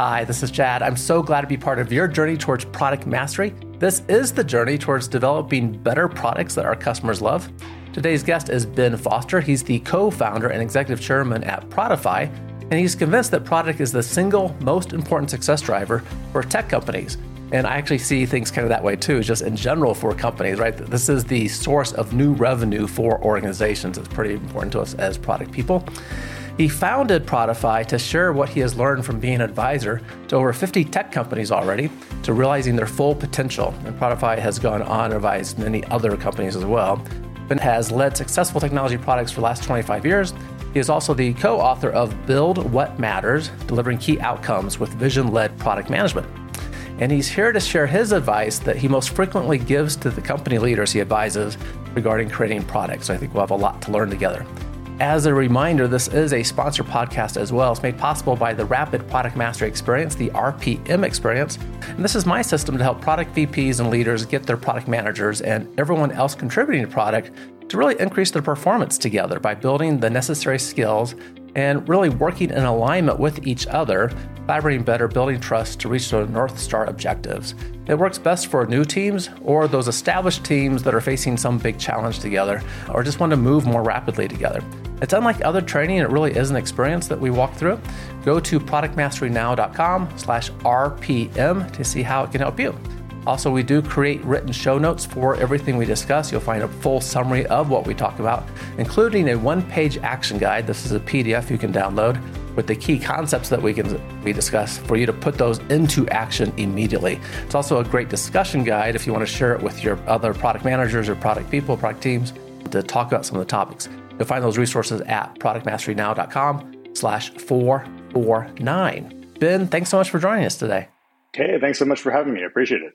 Hi, this is Chad. I'm so glad to be part of your journey towards product mastery. This is the journey towards developing better products that our customers love. Today's guest is Ben Foster. He's the co-founder and executive chairman at Prodify, and he's convinced that product is the single most important success driver for tech companies. And I actually see things kind of that way too, just in general for companies, right? This is the source of new revenue for organizations. It's pretty important to us as product people. He founded Prodify to share what he has learned from being an advisor to over 50 tech companies already to realizing their full potential. And Prodify has gone on and advised many other companies as well. Ben has led successful technology products for the last 25 years. He is also the co-author of Build What Matters, delivering key outcomes with vision-led product management. And he's here to share his advice that he most frequently gives to the company leaders he advises regarding creating products. So I think we'll have a lot to learn together. As a reminder, this is a sponsored podcast as well. It's made possible by the Rapid Product Mastery Experience, the RPM Experience. And this is my system to help product VPs and leaders get their product managers and everyone else contributing to product to really increase their performance together by building the necessary skills and really working in alignment with each other, collaborating better, building trust to reach their North Star objectives. It works best for new teams or those established teams that are facing some big challenge together or just want to move more rapidly together. It's unlike other training. It really is an experience that we walk through. Go to productmasterynow.com/RPM to see how it can help you. Also, we do create written show notes for everything we discuss. You'll find a full summary of what we talk about, including a one-page action guide. This is a PDF you can download with the key concepts that we discuss for you to put those into action immediately. It's also a great discussion guide if you want to share it with your other product managers or product people, product teams, to talk about some of the topics. You'll find those resources at productmasterynow.com/449. Ben, thanks so much for joining us today. Hey, thanks so much for having me. I appreciate it.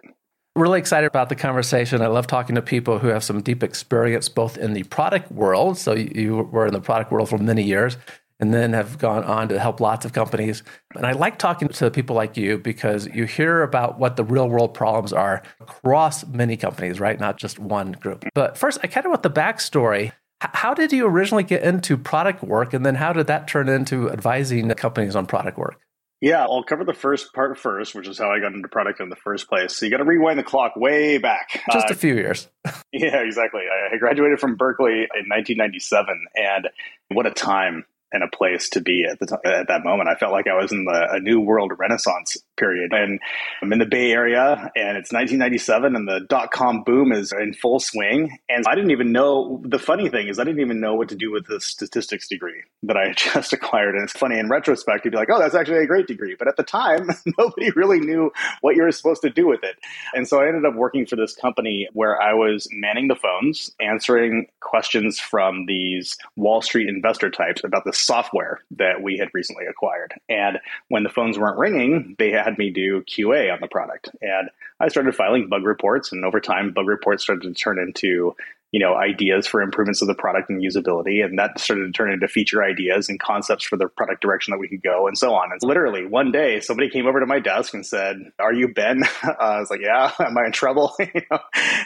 Really excited about the conversation. I love talking to people who have some deep experience both in the product world. So you were in the product world for many years and then have gone on to help lots of companies. And I like talking to people like you because you hear about what the real world problems are across many companies, right? Not just one group. But first, I kind of want the backstory. How did you originally get into product work? And then how did that turn into advising companies on product work? Yeah, I'll cover the first part first, which is how I got into product in the first place. So you got to rewind the clock way back. Just a few years. Yeah, exactly. I graduated from Berkeley in 1997. And what a time and a place to be at that moment. I felt like I was in a new world renaissance period. And I'm in the Bay Area, and it's 1997, and the .com boom is in full swing. And I didn't even know, the funny thing is I didn't even know what to do with the statistics degree that I had just acquired. And it's funny, in retrospect, you'd be like, oh, that's actually a great degree. But at the time, nobody really knew what you were supposed to do with it. And so I ended up working for this company where I was manning the phones, answering questions from these Wall Street investor types about the software that we had recently acquired. And when the phones weren't ringing, they had me do QA on the product. And I started filing bug reports. And over time, bug reports started to turn into, ideas for improvements of the product and usability. And that started to turn into feature ideas and concepts for the product direction that we could go and so on. And literally one day, somebody came over to my desk and said, are you Ben? I was like, yeah, am I in trouble?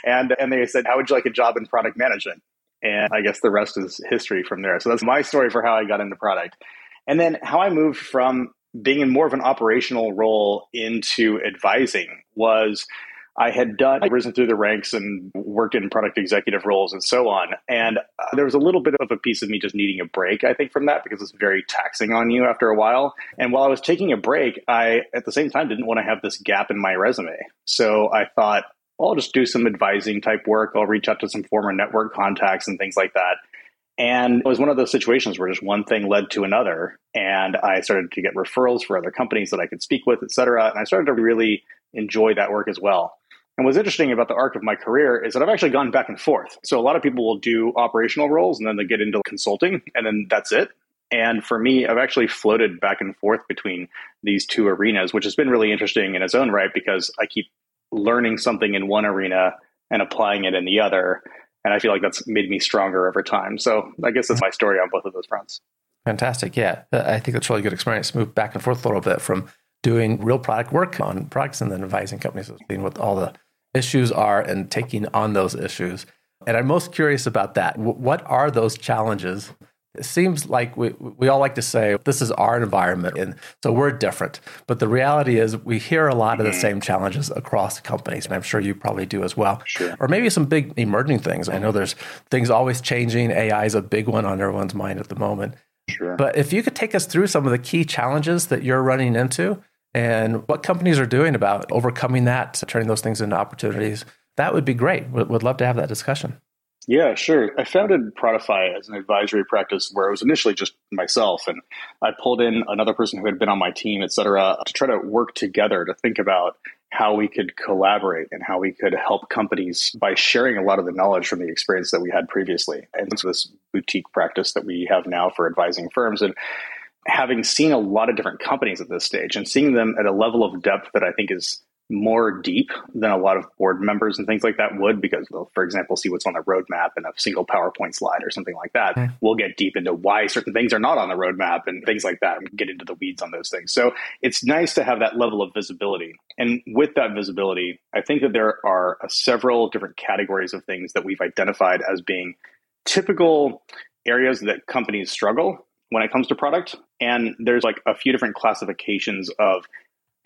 And they said, how would you like a job in product management? And I guess the rest is history from there. So that's my story for how I got into product. And then how I moved from being in more of an operational role into advising was I'd risen through the ranks and worked in product executive roles and so on. And there was a little bit of a piece of me just needing a break, I think, from that because it's very taxing on you after a while. And while I was taking a break, I, at the same time, didn't want to have this gap in my resume. So I thought, I'll just do some advising type work. I'll reach out to some former network contacts and things like that. And it was one of those situations where just one thing led to another. And I started to get referrals for other companies that I could speak with, et cetera. And I started to really enjoy that work as well. And what's interesting about the arc of my career is that I've actually gone back and forth. So a lot of people will do operational roles and then they get into consulting and then that's it. And for me, I've actually floated back and forth between these two arenas, which has been really interesting in its own right because I keep learning something in one arena and applying it in the other. And I feel like that's made me stronger over time. So I guess that's my story on both of those fronts. Fantastic. Yeah. I think that's really good experience. Move back and forth a little bit from doing real product work on products and then advising companies, seeing what all the issues are and taking on those issues. And I'm most curious about that. What are those challenges It seems like we all like to say, this is our environment, and so we're different. But the reality is we hear a lot of the same challenges across companies, and I'm sure you probably do as well. Sure. Or maybe some big emerging things. I know there's things always changing. AI is a big one on everyone's mind at the moment. Sure. But if you could take us through some of the key challenges that you're running into and what companies are doing about overcoming that, turning those things into opportunities, that would be great. We'd love to have that discussion. Yeah, sure. I founded Prodify as an advisory practice where it was initially just myself, and I pulled in another person who had been on my team, et cetera, to try to work together to think about how we could collaborate and how we could help companies by sharing a lot of the knowledge from the experience that we had previously. And so this boutique practice that we have now for advising firms, and having seen a lot of different companies at this stage and seeing them at a level of depth that I think is more deep than a lot of board members and things like that would, because they'll, for example, see what's on the roadmap in a single PowerPoint slide or something like that. Okay. We'll get deep into why certain things are not on the roadmap and things like that, and get into the weeds on those things. So it's nice to have that level of visibility. And with that visibility, I think that there are several different categories of things that we've identified as being typical areas that companies struggle when it comes to product. And there's like a few different classifications of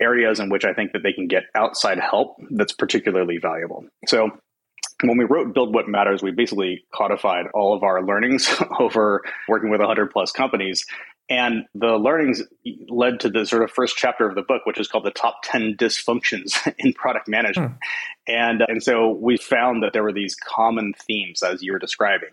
areas in which I think that they can get outside help that's particularly valuable. So when we wrote Build What Matters, we basically codified all of our learnings over working with 100 plus companies. And the learnings led to the sort of first chapter of the book, which is called the top 10 dysfunctions in product management. And so we found that there were these common themes, as you were describing,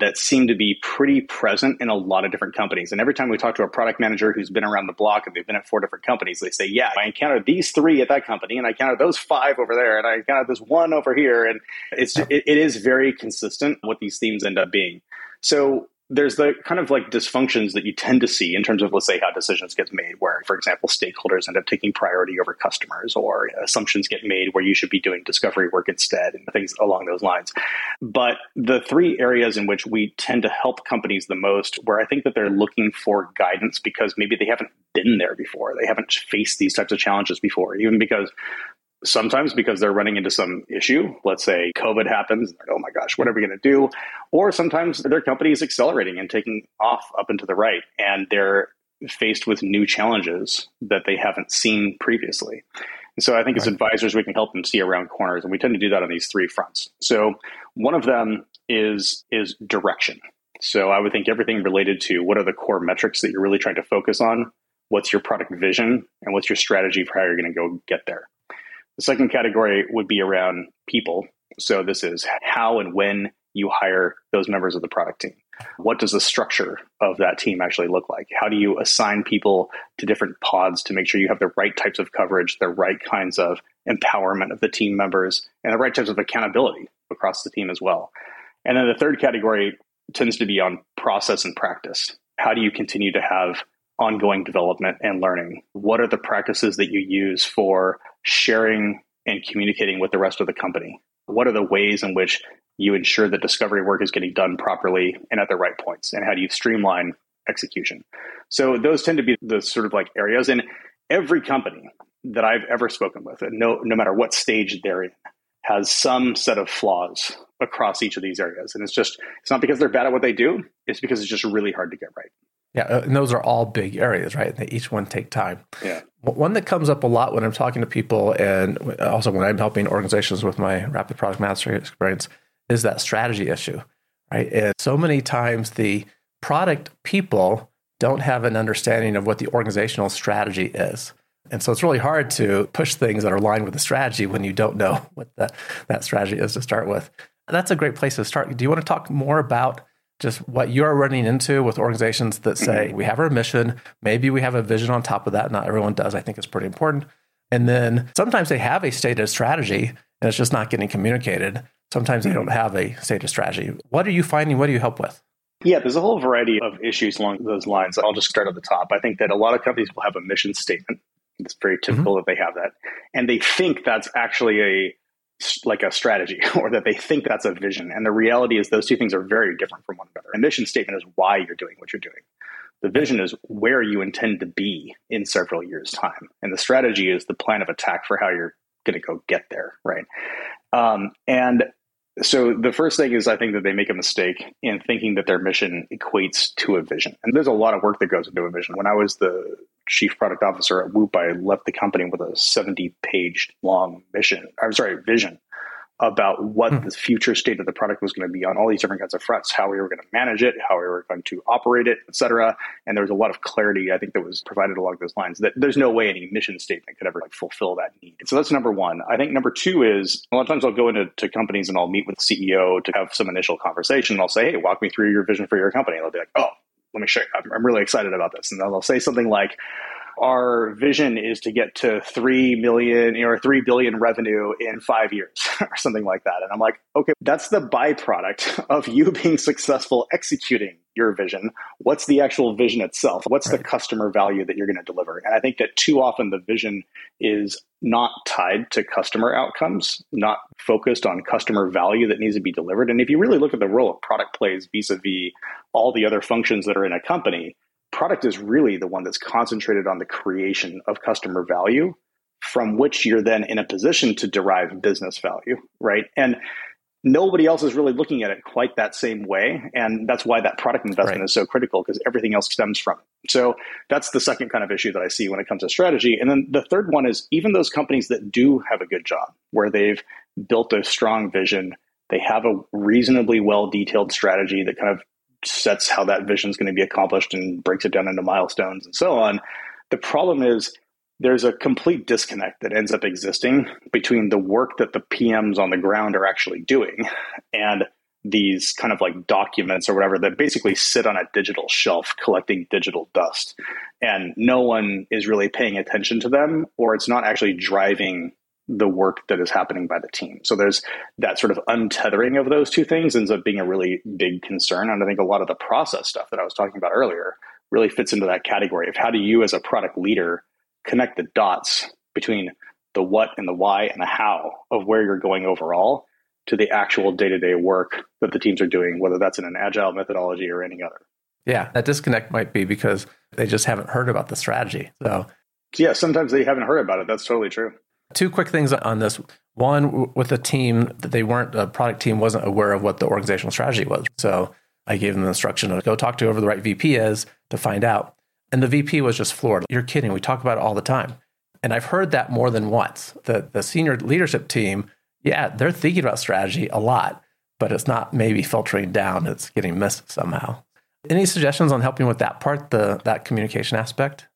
that seem to be pretty present in a lot of different companies. And every time we talk to a product manager who's been around the block and they've been at 4 different companies, they say, yeah, I encountered these 3 at that company, and I encountered those 5 over there, and I encountered this 1 over here. And it is very consistent what these themes end up being. So there's the kind of like dysfunctions that you tend to see in terms of, let's say, how decisions get made, where, for example, stakeholders end up taking priority over customers, or assumptions get made where you should be doing discovery work instead, and things along those lines. But the 3 areas in which we tend to help companies the most, where I think that they're looking for guidance because maybe they haven't been there before, they haven't faced these types of challenges before, even because sometimes because they're running into some issue, let's say COVID happens, and they're, oh my gosh, what are we going to do? Or sometimes their company is accelerating and taking off up and to the right, and they're faced with new challenges that they haven't seen previously. And so I think as advisors, we can help them see around corners, and we tend to do that on these 3 fronts. So one of them is direction. So I would think everything related to what are the core metrics that you're really trying to focus on, what's your product vision, and what's your strategy for how you're going to go get there. The second category would be around people. So this is how and when you hire those members of the product team. What does the structure of that team actually look like? How do you assign people to different pods to make sure you have the right types of coverage, the right kinds of empowerment of the team members, and the right types of accountability across the team as well? And then the third category tends to be on process and practice. How do you continue to have ongoing development and learning? What are the practices that you use for sharing and communicating with the rest of the company? What are the ways in which you ensure that discovery work is getting done properly and at the right points? And how do you streamline execution? So those tend to be the sort of like areas. And every company that I've ever spoken with, no matter what stage they're in, has some set of flaws across each of these areas. And it's not because they're bad at what they do. It's because it's just really hard to get right. Yeah, and those are all big areas, right? They each one take time. Yeah. One that comes up a lot when I'm talking to people, and also when I'm helping organizations with my Rapid Product Mastery Experience, is that strategy issue, right? And so many times the product people don't have an understanding of what the organizational strategy is. And so it's really hard to push things that are aligned with the strategy when you don't know what that strategy is to start with. And that's a great place to start. Do you want to talk more about just what you're running into with organizations that say, we have our mission, maybe we have a vision on top of that? Not everyone does. I think it's pretty important. And then sometimes they have a stated strategy and it's just not getting communicated. Sometimes they don't have a stated strategy. What are you finding? What do you help with? Yeah, there's a whole variety of issues along those lines. I'll just start at the top. I think that a lot of companies will have a mission statement. It's very typical that they have that. And they think that's actually a strategy, or that they think that's a vision. And the reality is those two things are very different from one another. A mission statement is why you're doing what you're doing. The vision is where you intend to be in several years' time. And the strategy is the plan of attack for how you're going to go get there, right? And So the first thing is I think that they make a mistake in thinking that their mission equates to a vision. And there's a lot of work that goes into a vision. When I was the chief product officer at Whoop, I left the company with a 70-page long vision about what the future state of the product was going to be on all these different kinds of fronts, how we were going to manage it, how we were going to operate it, et cetera. And there was a lot of clarity, I think, that was provided along those lines that there's no way any mission statement could ever fulfill that need. So that's number one. I think number two is a lot of times I'll go into companies and I'll meet with the CEO to have some initial conversation. And I'll say, hey, walk me through your vision for your company. And they'll be like, oh, let me show you. I'm really excited about this. And then they'll say something like, our vision is to get to 3 million or 3 billion revenue in 5 years or something like that. And I'm like, okay, that's the byproduct of you being successful executing your vision. What's the actual vision itself? What's the customer value that you're going to deliver? And I think that too often the vision is not tied to customer outcomes, not focused on customer value that needs to be delivered. And if you really look at the role of product plays vis-a-vis all the other functions that are in a company, product is really the one that's concentrated on the creation of customer value from which you're then in a position to derive business value, right? And nobody else is really looking at it quite that same way. And that's why that product investment is so critical, because everything else stems from it. So that's the second kind of issue that I see when it comes to strategy. And then the third one is even those companies that do have a good job, where they've built a strong vision, they have a reasonably well-detailed strategy that kind of sets how that vision is going to be accomplished and breaks it down into milestones and so on. The problem is there's a complete disconnect that ends up existing between the work that the PMs on the ground are actually doing and these kind of like documents or whatever that basically sit on a digital shelf collecting digital dust. And no one is really paying attention to them, or it's not actually driving the work that is happening by the team. So there's that sort of untethering of those two things ends up being a really big concern. And I think a lot of the process stuff that I was talking about earlier really fits into that category of how do you as a product leader connect the dots between the what and the why and the how of where you're going overall to the actual day-to-day work that the teams are doing, whether that's in an agile methodology or any other. Yeah, that disconnect might be because they just haven't heard about the strategy. So yeah, sometimes they haven't heard about it. That's totally true. Two quick things on this. One, with a team that the product team wasn't aware of what the organizational strategy was. So I gave them the instruction to go talk to whoever the right VP is to find out. And the VP was just floored. You're kidding. We talk about it all the time. And I've heard that more than once. The senior leadership team, yeah, they're thinking about strategy a lot, but it's not maybe filtering down. It's getting missed somehow. Any suggestions on helping with that part, that communication aspect?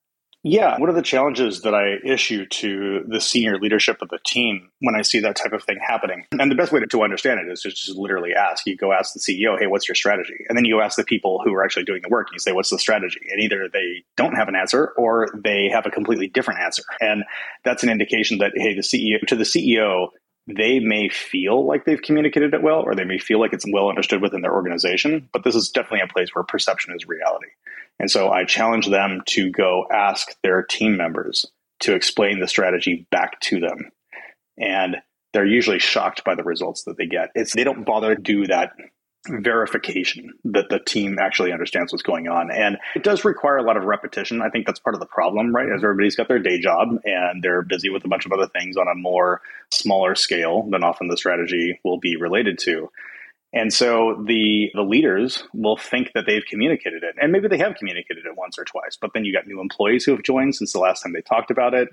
Yeah. One of the challenges that I issue to the senior leadership of the team when I see that type of thing happening, and the best way to understand it is just literally ask. You go ask the CEO, hey, what's your strategy? And then you ask the people who are actually doing the work, and you say, what's the strategy? And either they don't have an answer or they have a completely different answer. And that's an indication that, hey, the CEO, they may feel like they've communicated it well, or they may feel like it's well understood within their organization, but this is definitely a place where perception is reality. And so I challenge them to go ask their team members to explain the strategy back to them. And they're usually shocked by the results that they get. They don't bother to do that verification that the team actually understands what's going on. And it does require a lot of repetition. I think that's part of the problem, right? As everybody's got their day job and they're busy with a bunch of other things on a more smaller scale than often the strategy will be related to. And so the leaders will think that they've communicated it. And maybe they have communicated it once or twice, but then you got new employees who have joined since the last time they talked about it.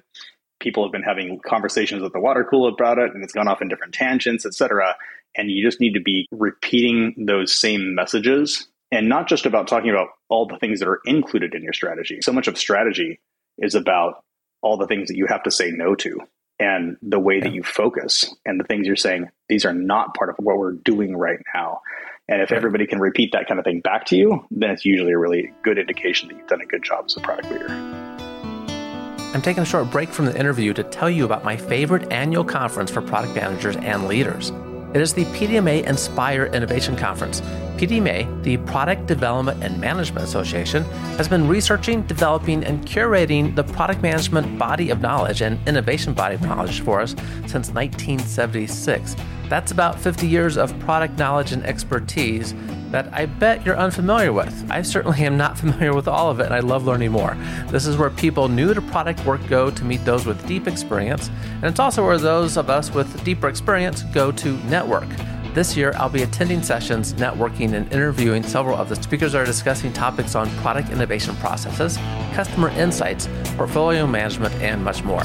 People have been having conversations at the water cooler about it, and it's gone off in different tangents, et cetera. And you just need to be repeating those same messages and not just about talking about all the things that are included in your strategy. So much of strategy is about all the things that you have to say no to and the way that you focus and the things you're saying, these are not part of what we're doing right now. And if everybody can repeat that kind of thing back to you, then it's usually a really good indication that you've done a good job as a product leader. I'm taking a short break from the interview to tell you about my favorite annual conference for product managers and leaders. It is the PDMA Inspire Innovation Conference. PDMA, the Product Development and Management Association, has been researching, developing, and curating the product management body of knowledge and innovation body of knowledge for us since 1976. That's about 50 years of product knowledge and expertise that I bet you're unfamiliar with. I certainly am not familiar with all of it, and I love learning more. This is where people new to product work go to meet those with deep experience, and it's also where those of us with deeper experience go to network. This year, I'll be attending sessions, networking, and interviewing several of the speakers that are discussing topics on product innovation processes, customer insights, portfolio management, and much more.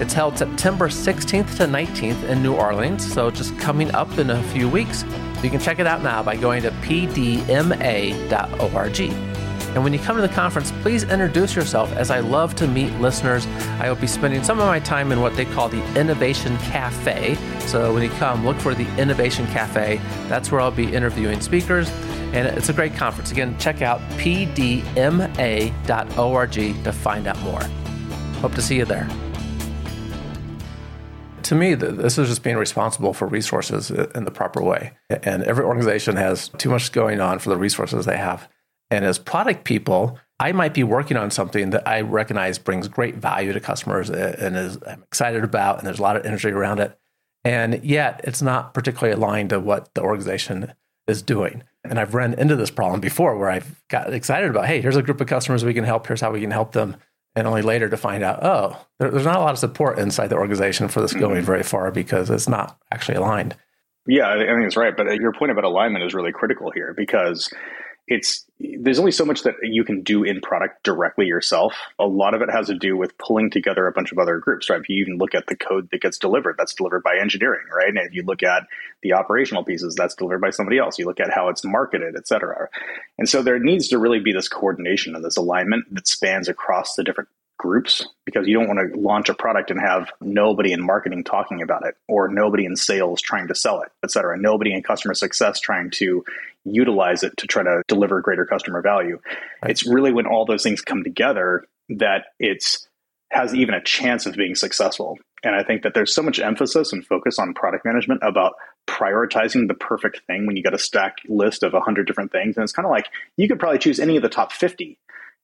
It's held September 16th to 19th in New Orleans, so just coming up in a few weeks. You can check it out now by going to pdma.org. And when you come to the conference, please introduce yourself, as I love to meet listeners. I will be spending some of my time in what they call the Innovation Cafe. So when you come, look for the Innovation Cafe. That's where I'll be interviewing speakers. And it's a great conference. Again, check out pdma.org to find out more. Hope to see you there. To me, this is just being responsible for resources in the proper way. And every organization has too much going on for the resources they have. And as product people, I might be working on something that I recognize brings great value to customers and is I'm excited about, and there's a lot of energy around it. And yet it's not particularly aligned to what the organization is doing. And I've run into this problem before where I've got excited about, hey, here's a group of customers we can help, here's how we can help them. And only later to find out, oh, there's not a lot of support inside the organization for this going very far because it's not actually aligned. Yeah, I think that's right. But your point about alignment is really critical here, because there's only so much that you can do in product directly yourself. A lot of it has to do with pulling together a bunch of other groups, right? If you even look at the code that gets delivered, that's delivered by engineering, right? And if you look at the operational pieces, that's delivered by somebody else. You look at how it's marketed, et cetera. And so there needs to really be this coordination and this alignment that spans across the different groups, because you don't want to launch a product and have nobody in marketing talking about it, or nobody in sales trying to sell it, et cetera. Nobody in customer success trying to utilize it to try to deliver greater customer value. Right. It's really when all those things come together that it has even a chance of being successful. And I think that there's so much emphasis and focus on product management about prioritizing the perfect thing when you got a stack list of 100 different things. And it's kind of like, you could probably choose any of the top 50.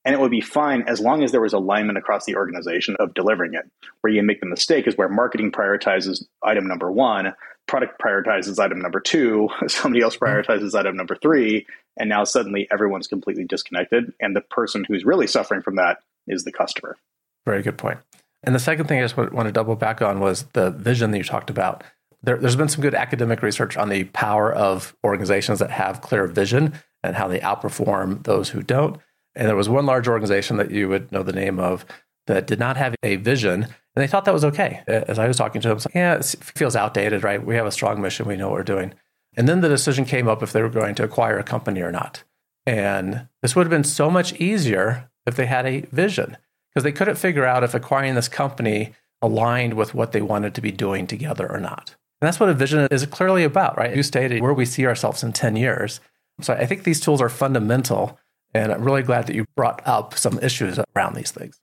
And it would be fine as long as there was alignment across the organization of delivering it. Where you make the mistake is where marketing prioritizes item number 1, product prioritizes item number 2, somebody else prioritizes item number 3, and now suddenly everyone's completely disconnected. And the person who's really suffering from that is the customer. Very good point. And the second thing I just want to double back on was the vision that you talked about. There's been some good academic research on the power of organizations that have clear vision and how they outperform those who don't. And there was one large organization that you would know the name of that did not have a vision, and they thought that was okay. As I was talking to them, I was like, yeah, it feels outdated, right? We have a strong mission. We know what we're doing. And then the decision came up if they were going to acquire a company or not. And this would have been so much easier if they had a vision, because they couldn't figure out if acquiring this company aligned with what they wanted to be doing together or not. And that's what a vision is clearly about, right? You stated where we see ourselves in 10 years. So I think these tools are fundamental. And I'm really glad that you brought up some issues around these things.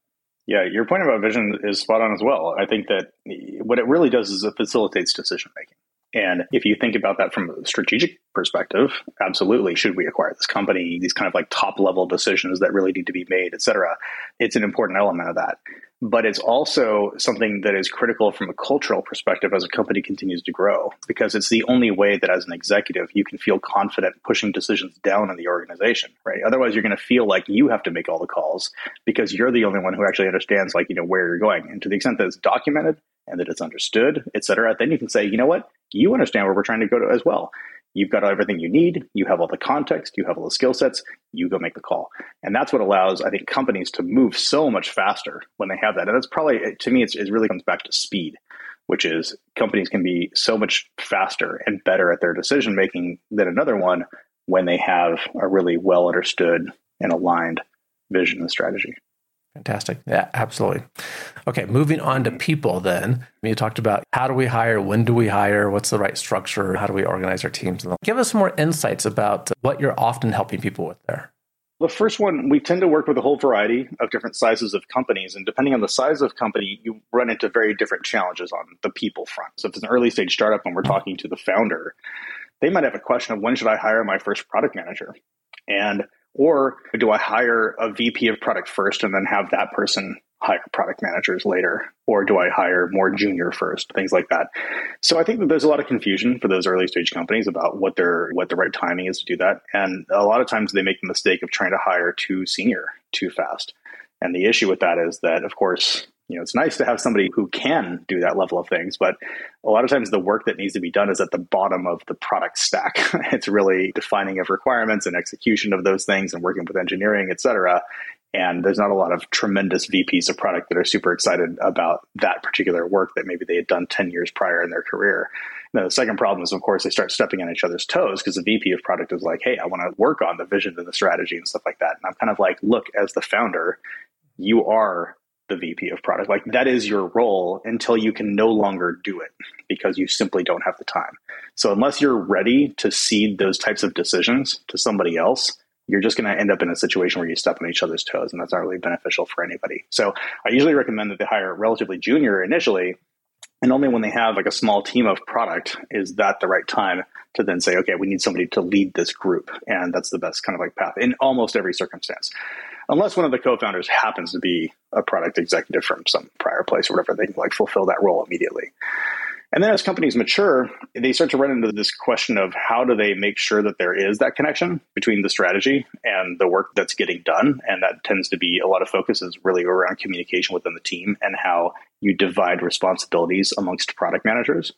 Yeah, your point about vision is spot on as well. I think that what it really does is it facilitates decision-making. And if you think about that from a strategic perspective, absolutely, should we acquire this company? These kind of like top-level decisions that really need to be made, et cetera. It's an important element of that. But it's also something that is critical from a cultural perspective as a company continues to grow, because it's the only way that as an executive, you can feel confident pushing decisions down in the organization, right? Otherwise, you're going to feel like you have to make all the calls because you're the only one who actually understands, like, you know, where you're going. And to the extent that it's documented and that it's understood, et cetera, then you can say, you know what, you understand where we're trying to go to as well. You've got everything you need. You have all the context. You have all the skill sets. You go make the call. And that's what allows, I think, companies to move so much faster when they have that. And that's probably, to me, it really comes back to speed, which is companies can be so much faster and better at their decision making than another one when they have a really well understood and aligned vision and strategy. Fantastic. Yeah, absolutely. Okay, moving on to people then. You talked about how do we hire, when do we hire, what's the right structure, how do we organize our teams? Give us some more insights about what you're often helping people with there. The first one, we tend to work with a whole variety of different sizes of companies. And depending on the size of company, you run into very different challenges on the people front. So if it's an early stage startup and we're talking to the founder, they might have a question of when should I hire my first product manager? Or do I hire a VP of product first and then have that person hire product managers later? Or do I hire more junior first? Things like that. So I think that there's a lot of confusion for those early stage companies about what the right timing is to do that. And a lot of times they make the mistake of trying to hire too senior too fast. And the issue with that is that, of course, you know, it's nice to have somebody who can do that level of things, but a lot of times the work that needs to be done is at the bottom of the product stack. It's really defining of requirements and execution of those things and working with engineering, et cetera. And there's not a lot of tremendous VPs of product that are super excited about that particular work that maybe they had done 10 years prior in their career. Now, the second problem is, of course, they start stepping on each other's toes because the VP of product is like, hey, I want to work on the vision and the strategy and stuff like that. And I'm kind of like, look, as the founder, you are the VP of product. Like, that is your role until you can no longer do it because you simply don't have the time. So unless you're ready to cede those types of decisions to somebody else, you're just going to end up in a situation where you step on each other's toes, and that's not really beneficial for anybody. So I usually recommend that they hire relatively junior initially, and only when they have like a small team of product is that the right time to then say, okay, we need somebody to lead this group. And that's the best kind of like path in almost every circumstance, unless one of the co-founders happens to be a product executive from some prior place or whatever, they can like fulfill that role immediately. And then as companies mature, they start to run into this question of how do they make sure that there is that connection between the strategy and the work that's getting done. And that tends to be a lot of focus is really around communication within the team and how you divide responsibilities amongst product managers.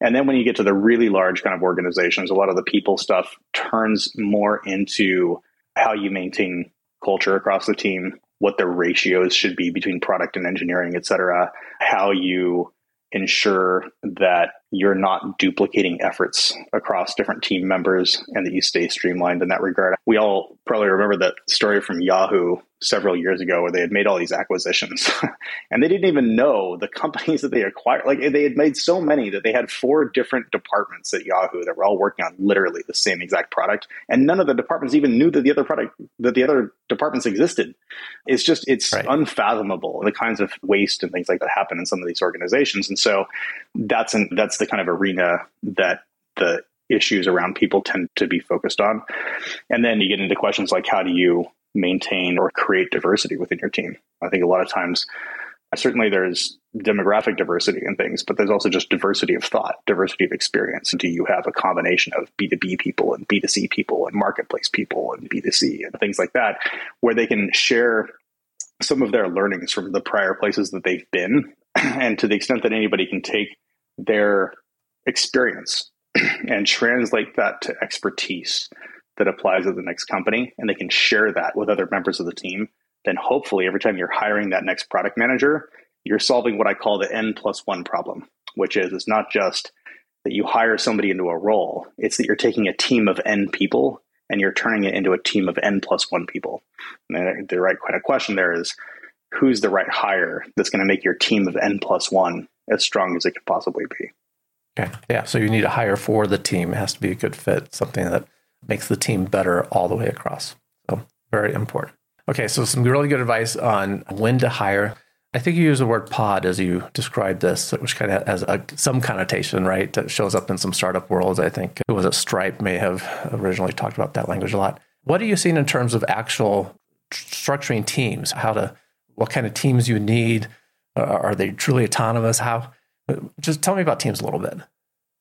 And then when you get to the really large kind of organizations, a lot of the people stuff turns more into how you maintain culture across the team, what the ratios should be between product and engineering, et cetera, how you ensure that you're not duplicating efforts across different team members and that you stay streamlined in that regard. We all probably remember that story from Yahoo several years ago where they had made all these acquisitions and they didn't even know the companies that they acquired. Like, they had made so many that they had 4 different departments at Yahoo that were all working on literally the same exact product. And none of the departments even knew that the other departments existed. It's just, it's right. Unfathomable, the kinds of waste and things like that happen in some of these organizations. And so that's the kind of arena that the issues around people tend to be focused on. And then you get into questions like, how do you maintain or create diversity within your team? I think a lot of times, certainly there's demographic diversity and things, but there's also just diversity of thought, diversity of experience. Do you have a combination of B2B people and B2C people and marketplace people and B2C and things like that, where they can share some of their learnings from the prior places that they've been? And to the extent that anybody can take their experience and translate that to expertise that applies to the next company, and they can share that with other members of the team, then hopefully every time you're hiring that next product manager, you're solving what I call the N+1 problem, which is it's not just that you hire somebody into a role, it's that you're taking a team of N people and you're turning it into a team of N+1 people. And the right kind of question there is, who's the right hire that's going to make your team of N+1 as strong as it could possibly be? Okay. Yeah. So you need a hire for the team. It has to be a good fit, something that makes the team better all the way across. So very important. Okay. So some really good advice on when to hire. I think you use the word pod as you described this, which kind of has some connotation, right? That shows up in some startup worlds. I think who was it? Stripe may have originally talked about that language a lot. What are you seeing in terms of actual structuring teams? What kind of teams you need? Are they truly autonomous? Just tell me about teams a little bit.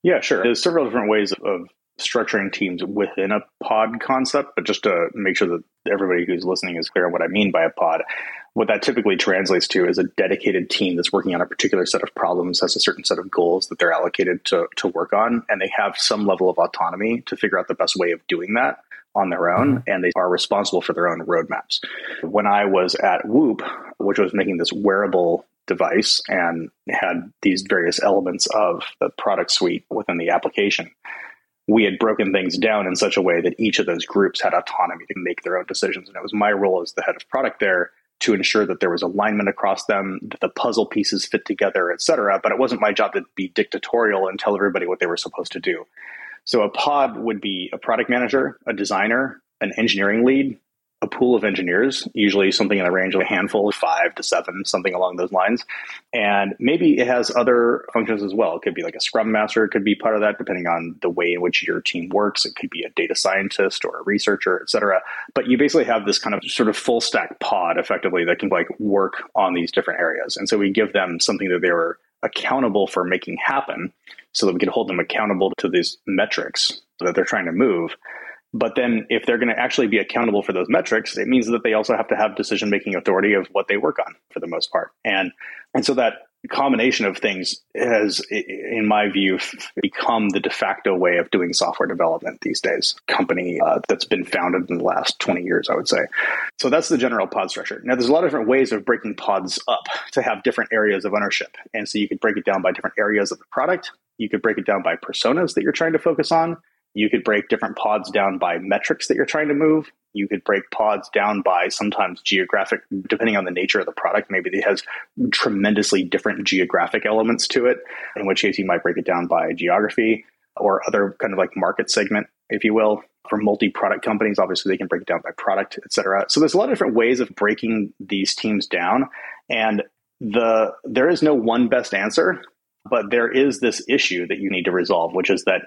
Yeah, sure. There's several different ways of structuring teams within a pod concept, but just to make sure that everybody who's listening is clear on what I mean by a pod, what that typically translates to is a dedicated team that's working on a particular set of problems, has a certain set of goals that they're allocated to work on, and they have some level of autonomy to figure out the best way of doing that on their own, and they are responsible for their own roadmaps. When I was at Whoop, which was making this wearable device and had these various elements of the product suite within the application, we had broken things down in such a way that each of those groups had autonomy to make their own decisions. And it was my role as the head of product there to ensure that there was alignment across them, that the puzzle pieces fit together, et cetera. But it wasn't my job to be dictatorial and tell everybody what they were supposed to do. So a pod would be a product manager, a designer, an engineering lead, a pool of engineers, usually something in the range of a handful, 5 to 7, something along those lines. And maybe it has other functions as well. It could be like a scrum master. It could be part of that, depending on the way in which your team works. It could be a data scientist or a researcher, et cetera. But you basically have this kind of sort of full stack pod effectively that can like work on these different areas. And so we give them something that they were accountable for making happen so that we can hold them accountable to these metrics that they're trying to move. But then if they're going to actually be accountable for those metrics, it means that they also have to have decision-making authority of what they work on for the most part. And so that combination of things has, in my view, become the de facto way of doing software development these days. Company that's been founded in the last 20 years, I would say. So that's the general pod structure. Now, there's a lot of different ways of breaking pods up to have different areas of ownership. And so you could break it down by different areas of the product. You could break it down by personas that you're trying to focus on. You could break different pods down by metrics that you're trying to move. You could break pods down by sometimes geographic, depending on the nature of the product. Maybe it has tremendously different geographic elements to it, in which case you might break it down by geography or other kind of like market segment, if you will. For multi-product companies, obviously, they can break it down by product, et cetera. So there's a lot of different ways of breaking these teams down. And there is no one best answer. But there is this issue that you need to resolve, which is that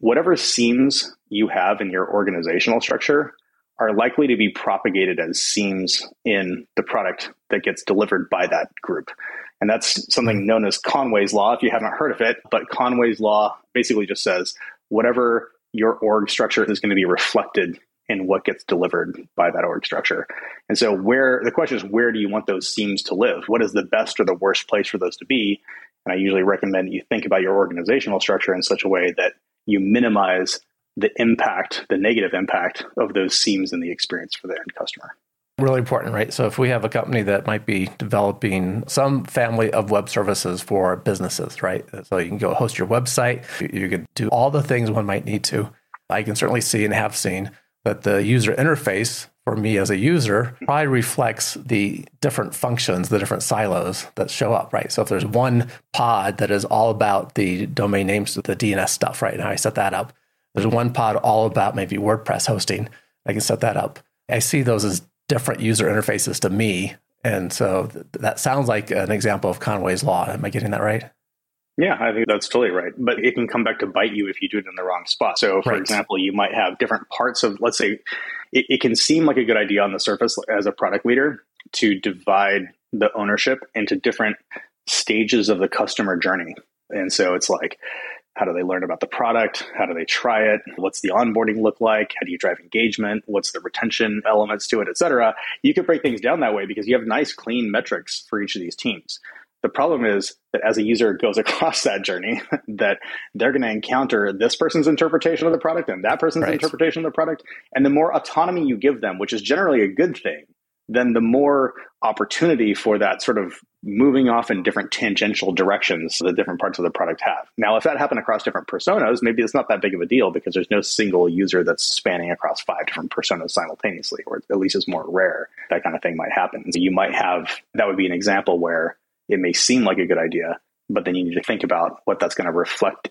whatever seams you have in your organizational structure are likely to be propagated as seams in the product that gets delivered by that group. And that's something known as Conway's Law, if you haven't heard of it. But Conway's Law basically just says whatever your org structure is going to be reflected in what gets delivered by that org structure. And so the question is, where do you want those seams to live? What is the best or the worst place for those to be? And I usually recommend you think about your organizational structure in such a way that you minimize the impact, the negative impact of those seams in the experience for the end customer. Really important, right? So if we have a company that might be developing some family of web services for businesses, right? So you can go host your website. You could do all the things one might need to. I can certainly see and have seen that the user interface for me as a user probably reflects the different functions, the different silos that show up, right? So if there's one pod that is all about the domain names, the DNS stuff, right? And how I set that up. There's one pod all about maybe WordPress hosting. I can set that up. I see those as different user interfaces to me. And so that sounds like an example of Conway's Law. Am I getting that right? Yeah, I think that's totally right. But it can come back to bite you if you do it in the wrong spot. So, for example, you might have different parts of, let's say, it can seem like a good idea on the surface as a product leader to divide the ownership into different stages of the customer journey. And so it's like, how do they learn about the product? How do they try it? What's the onboarding look like? How do you drive engagement? What's the retention elements to it, et cetera? You could break things down that way because you have nice, clean metrics for each of these teams. The problem is that as a user goes across that journey, that they're going to encounter this person's interpretation of the product and that person's interpretation of the product. And the more autonomy you give them, which is generally a good thing, then the more opportunity for that sort of moving off in different tangential directions the different parts of the product have. Now, if that happened across different personas, maybe it's not that big of a deal because there's no single user that's spanning across 5 different personas simultaneously, or at least it's more rare. That kind of thing might happen. So you might have, that would be an example where it may seem like a good idea, but then you need to think about what that's going to reflect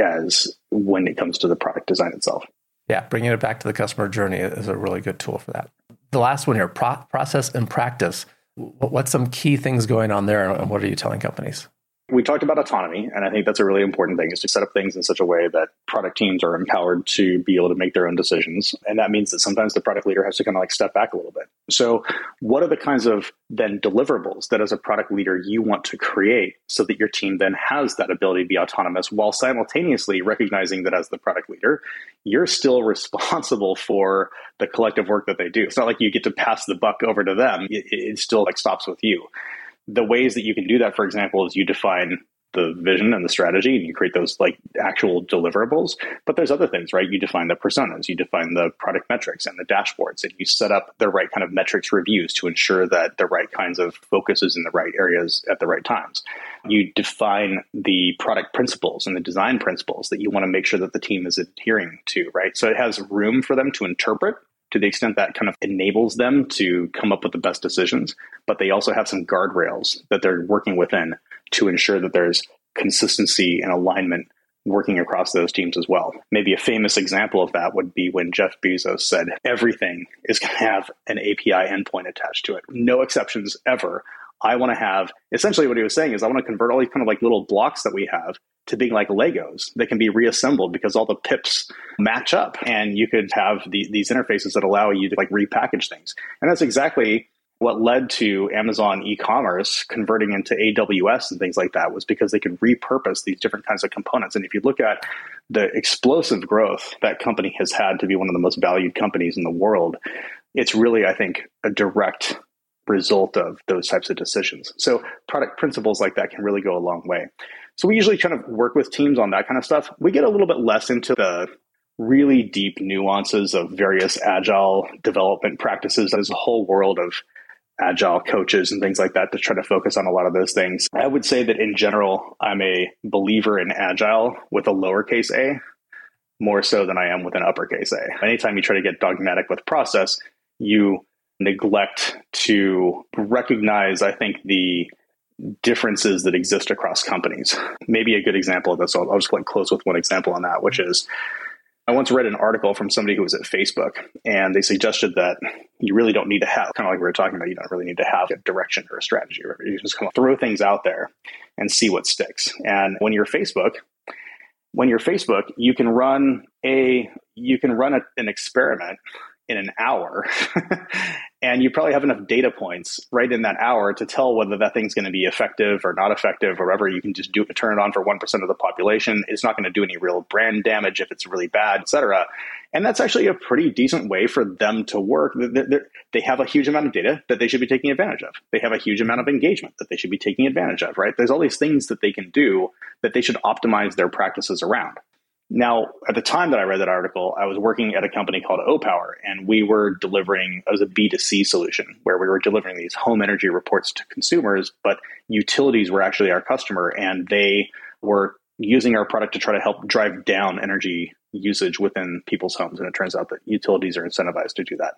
as when it comes to the product design itself. Yeah, bringing it back to the customer journey is a really good tool for that. The last one here, process and practice. What's some key things going on there, and what are you telling companies? We talked about autonomy, and I think that's a really important thing, is to set up things in such a way that product teams are empowered to be able to make their own decisions. And that means that sometimes the product leader has to kind of like step back a little bit. So what are the kinds of then deliverables that as a product leader you want to create so that your team then has that ability to be autonomous while simultaneously recognizing that as the product leader, you're still responsible for the collective work that they do. It's not like you get to pass the buck over to them. It still like stops with you. The ways that you can do that, for example, is you define the vision and the strategy and you create those like actual deliverables. But there's other things, right? You define the personas, you define the product metrics and the dashboards, and you set up the right kind of metrics reviews to ensure that the right kinds of focus is in the right areas at the right times. You define the product principles and the design principles that you want to make sure that the team is adhering to, right? So it has room for them to interpret, to the extent that kind of enables them to come up with the best decisions, but they also have some guardrails that they're working within to ensure that there's consistency and alignment working across those teams as well. Maybe a famous example of that would be when Jeff Bezos said, everything is going to have an API endpoint attached to it. No exceptions ever. I want to have, essentially what he was saying is I want to convert all these kind of like little blocks that we have to being like Legos that can be reassembled because all the pips match up, and you could have these interfaces that allow you to like repackage things. And that's exactly What led to Amazon e-commerce converting into AWS and things like that was because they could repurpose these different kinds of components. And if you look at the explosive growth that company has had to be one of the most valued companies in the world, it's really, I think, a direct result of those types of decisions. So product principles like that can really go a long way. So we usually kind of work with teams on that kind of stuff. We get a little bit less into the really deep nuances of various agile development practices. There's a whole world of agile coaches and things like that to try to focus on a lot of those things. I would say that in general, I'm a believer in agile with a lowercase a more so than I am with an uppercase A. Anytime you try to get dogmatic with process, you neglect to recognize, I think, the differences that exist across companies. Maybe a good example of this, I'll just close with one example on that, which is I once read an article from somebody who was at Facebook, and they suggested that you really don't need to have, kind of like we were talking about, you don't really need to have a direction or a strategy. You just kind of throw things out there and see what sticks. And when you're Facebook, you can run an experiment in an hour, and you probably have enough data points right in that hour to tell whether that thing's going to be effective or not effective or whatever. You can just turn it on for 1% of the population. It's not going to do any real brand damage if it's really bad, etc. And that's actually a pretty decent way for them to work. They have a huge amount of data that they should be taking advantage of. They have a huge amount of engagement that they should be taking advantage of, right? There's all these things that they can do that they should optimize their practices around. Now, at the time that I read that article, I was working at a company called Opower, and we were delivering, it was a B2C solution where we were delivering these home energy reports to consumers, but utilities were actually our customer, and they were using our product to try to help drive down energy usage within people's homes. And it turns out that utilities are incentivized to do that.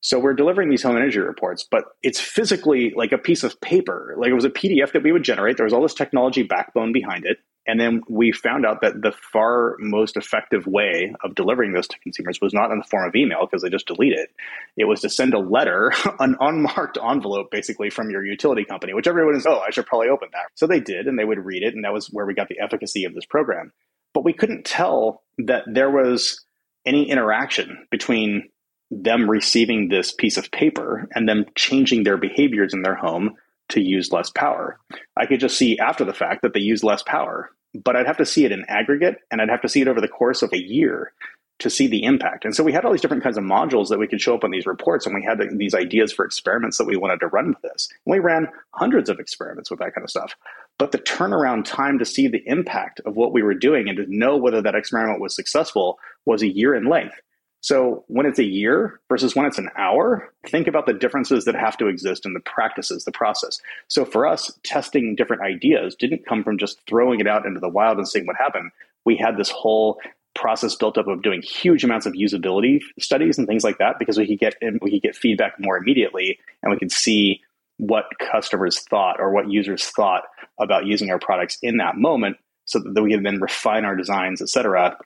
So we're delivering these home energy reports, but it's physically like a piece of paper. Like it was a PDF that we would generate. There was all this technology backbone behind it. And then we found out that the far most effective way of delivering those to consumers was not in the form of email, because they just delete it. It was to send a letter, an unmarked envelope, basically, from your utility company, which everyone is, oh, I should probably open that. So they did, and they would read it. And that was where we got the efficacy of this program. But we couldn't tell that there was any interaction between them receiving this piece of paper and them changing their behaviors in their home to use less power. I could just see after the fact that they use less power, but I'd have to see it in aggregate, and I'd have to see it over the course of a year to see the impact. And so we had all these different kinds of modules that we could show up on these reports, and we had these ideas for experiments that we wanted to run with this. And we ran hundreds of experiments with that kind of stuff. But the turnaround time to see the impact of what we were doing and to know whether that experiment was successful was a year in length. So when it's a year versus when it's an hour, think about the differences that have to exist in the practices, the process. So for us, testing different ideas didn't come from just throwing it out into the wild and seeing what happened. We had this whole process built up of doing huge amounts of usability studies and things like that, because we could get feedback more immediately, and we could see what customers thought or what users thought about using our products in that moment, so that we could then refine our designs, et cetera.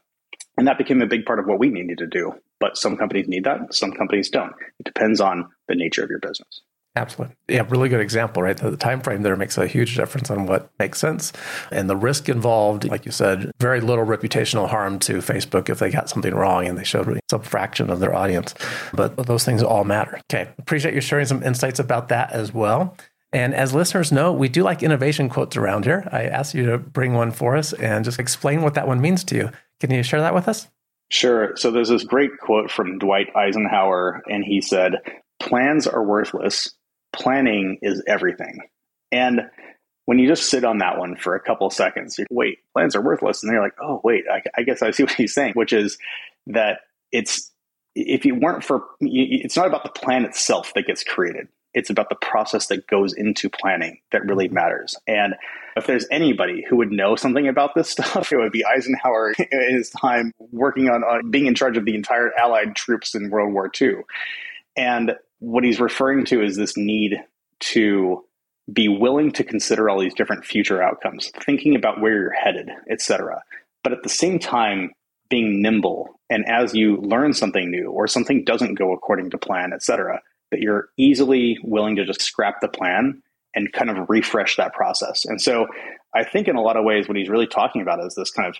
And that became a big part of what we needed to do. But some companies need that. Some companies don't. It depends on the nature of your business. Absolutely. Yeah, really good example, right? The time frame there makes a huge difference on what makes sense. And the risk involved, like you said, very little reputational harm to Facebook if they got something wrong and they showed some fraction of their audience. But those things all matter. Okay. Appreciate you sharing some insights about that as well. And as listeners know, we do like innovation quotes around here. I asked you to bring one for us and just explain what that one means to you. Can you share that with us? Sure. So there's this great quote from Dwight Eisenhower, and he said, "Plans are worthless. Planning is everything." And when you just sit on that one for a couple seconds, wait, plans are worthless. And then you're like, oh, wait, I guess I see what he's saying, which is that it's not about the plan itself that gets created. It's about the process that goes into planning that really matters. And if there's anybody who would know something about this stuff, it would be Eisenhower in his time working on being in charge of the entire Allied troops in World War II. And what he's referring to is this need to be willing to consider all these different future outcomes, thinking about where you're headed, etc. But at the same time, being nimble. And as you learn something new or something doesn't go according to plan, etc., that you're easily willing to just scrap the plan and kind of refresh that process. And so I think in a lot of ways, what he's really talking about is this kind of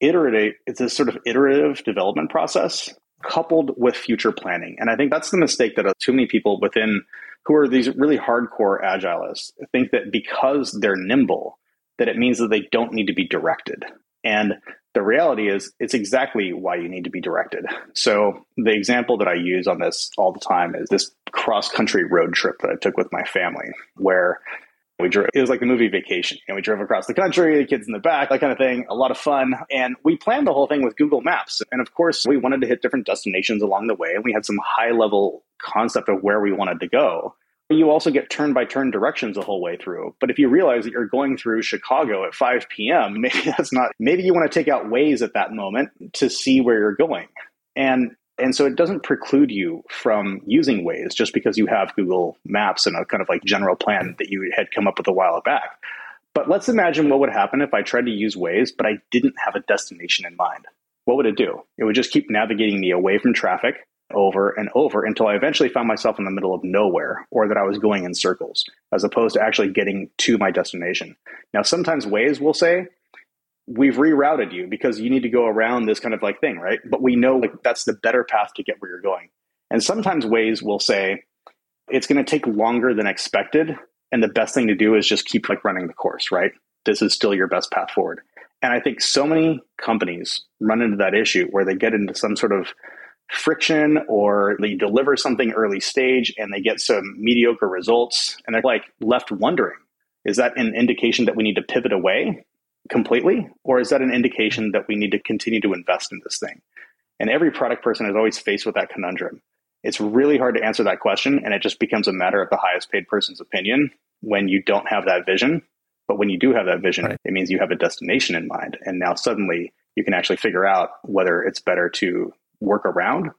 iterative development process coupled with future planning. And I think that's the mistake that too many people within who are these really hardcore agilists think that because they're nimble, that it means that they don't need to be directed. And the reality is it's exactly why you need to be directed. So the example that I use on this all the time is this cross-country road trip that I took with my family, where we drove. It was like the movie Vacation, and we drove across the country, the kids in the back, that kind of thing, a lot of fun. And we planned the whole thing with Google Maps. And of course, we wanted to hit different destinations along the way. And we had some high-level concept of where we wanted to go. You also get turn-by-turn directions the whole way through. But if you realize that you're going through Chicago at 5 p.m., maybe you want to take out Waze at that moment to see where you're going. And so it doesn't preclude you from using Waze just because you have Google Maps and a kind of like general plan that you had come up with a while back. But let's imagine what would happen if I tried to use Waze, but I didn't have a destination in mind. What would it do? It would just keep navigating me away from traffic over and over until I eventually found myself in the middle of nowhere, or that I was going in circles, as opposed to actually getting to my destination. Now, sometimes Waze will say, we've rerouted you because you need to go around this kind of like thing, right? But we know like that's the better path to get where you're going. And sometimes Waze will say, it's going to take longer than expected, and the best thing to do is just keep like running the course, right? This is still your best path forward. And I think so many companies run into that issue where they get into some sort of friction, or they deliver something early stage and they get some mediocre results, and they're like left wondering, is that an indication that we need to pivot away completely? Or is that an indication that we need to continue to invest in this thing? And every product person is always faced with that conundrum. It's really hard to answer that question, and it just becomes a matter of the highest paid person's opinion when you don't have that vision. But when you do have that vision, right, it means you have a destination in mind. And now suddenly you can actually figure out whether it's better to work around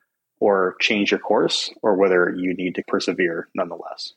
or change your course, or whether you need to persevere nonetheless.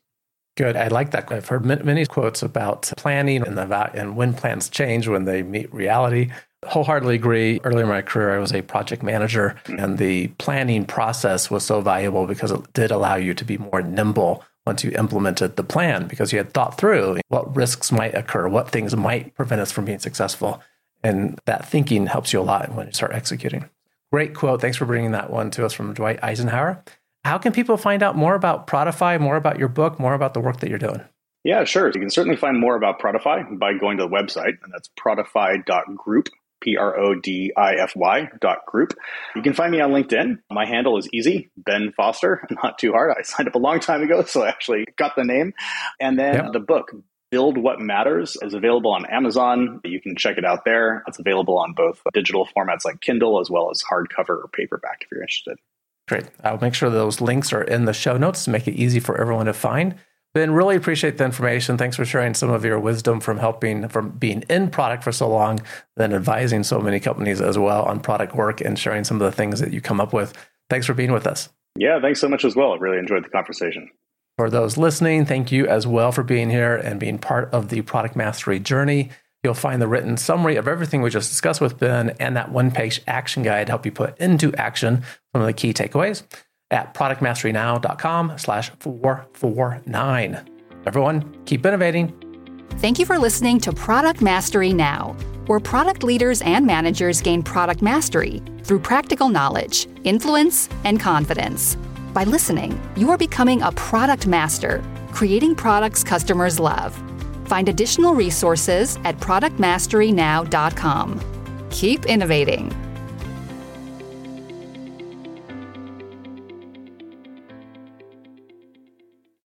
Good. I like that. I've heard many quotes about planning and when plans change, when they meet reality. Wholeheartedly agree. Earlier in my career, I was a project manager, and the planning process was so valuable because it did allow you to be more nimble once you implemented the plan, because you had thought through what risks might occur, what things might prevent us from being successful. And that thinking helps you a lot when you start executing. Great quote. Thanks for bringing that one to us from Dwight Eisenhower. How can people find out more about Prodify, more about your book, more about the work that you're doing? Yeah, sure. You can certainly find more about Prodify by going to the website, and that's prodify.group, Prodify.group. You can find me on LinkedIn. My handle is easy, Ben Foster. Not too hard. I signed up a long time ago, so I actually got the name. And then The book, Build What Matters, is available on Amazon. You can check it out there. It's available on both digital formats like Kindle, as well as hardcover or paperback if you're interested. Great. I'll make sure those links are in the show notes to make it easy for everyone to find. Ben, really appreciate the information. Thanks for sharing some of your wisdom from being in product for so long, then advising so many companies as well on product work, and sharing some of the things that you come up with. Thanks for being with us. Yeah, thanks so much as well. I really enjoyed the conversation. For those listening, thank you as well for being here and being part of the product mastery journey. You'll find the written summary of everything we just discussed with Ben, and that one-page action guide to help you put into action some of the key takeaways at productmasterynow.com/449. Everyone, keep innovating. Thank you for listening to Product Mastery Now, where product leaders and managers gain product mastery through practical knowledge, influence, and confidence. By listening, you are becoming a product master, creating products customers love. Find additional resources at productmasterynow.com. Keep innovating.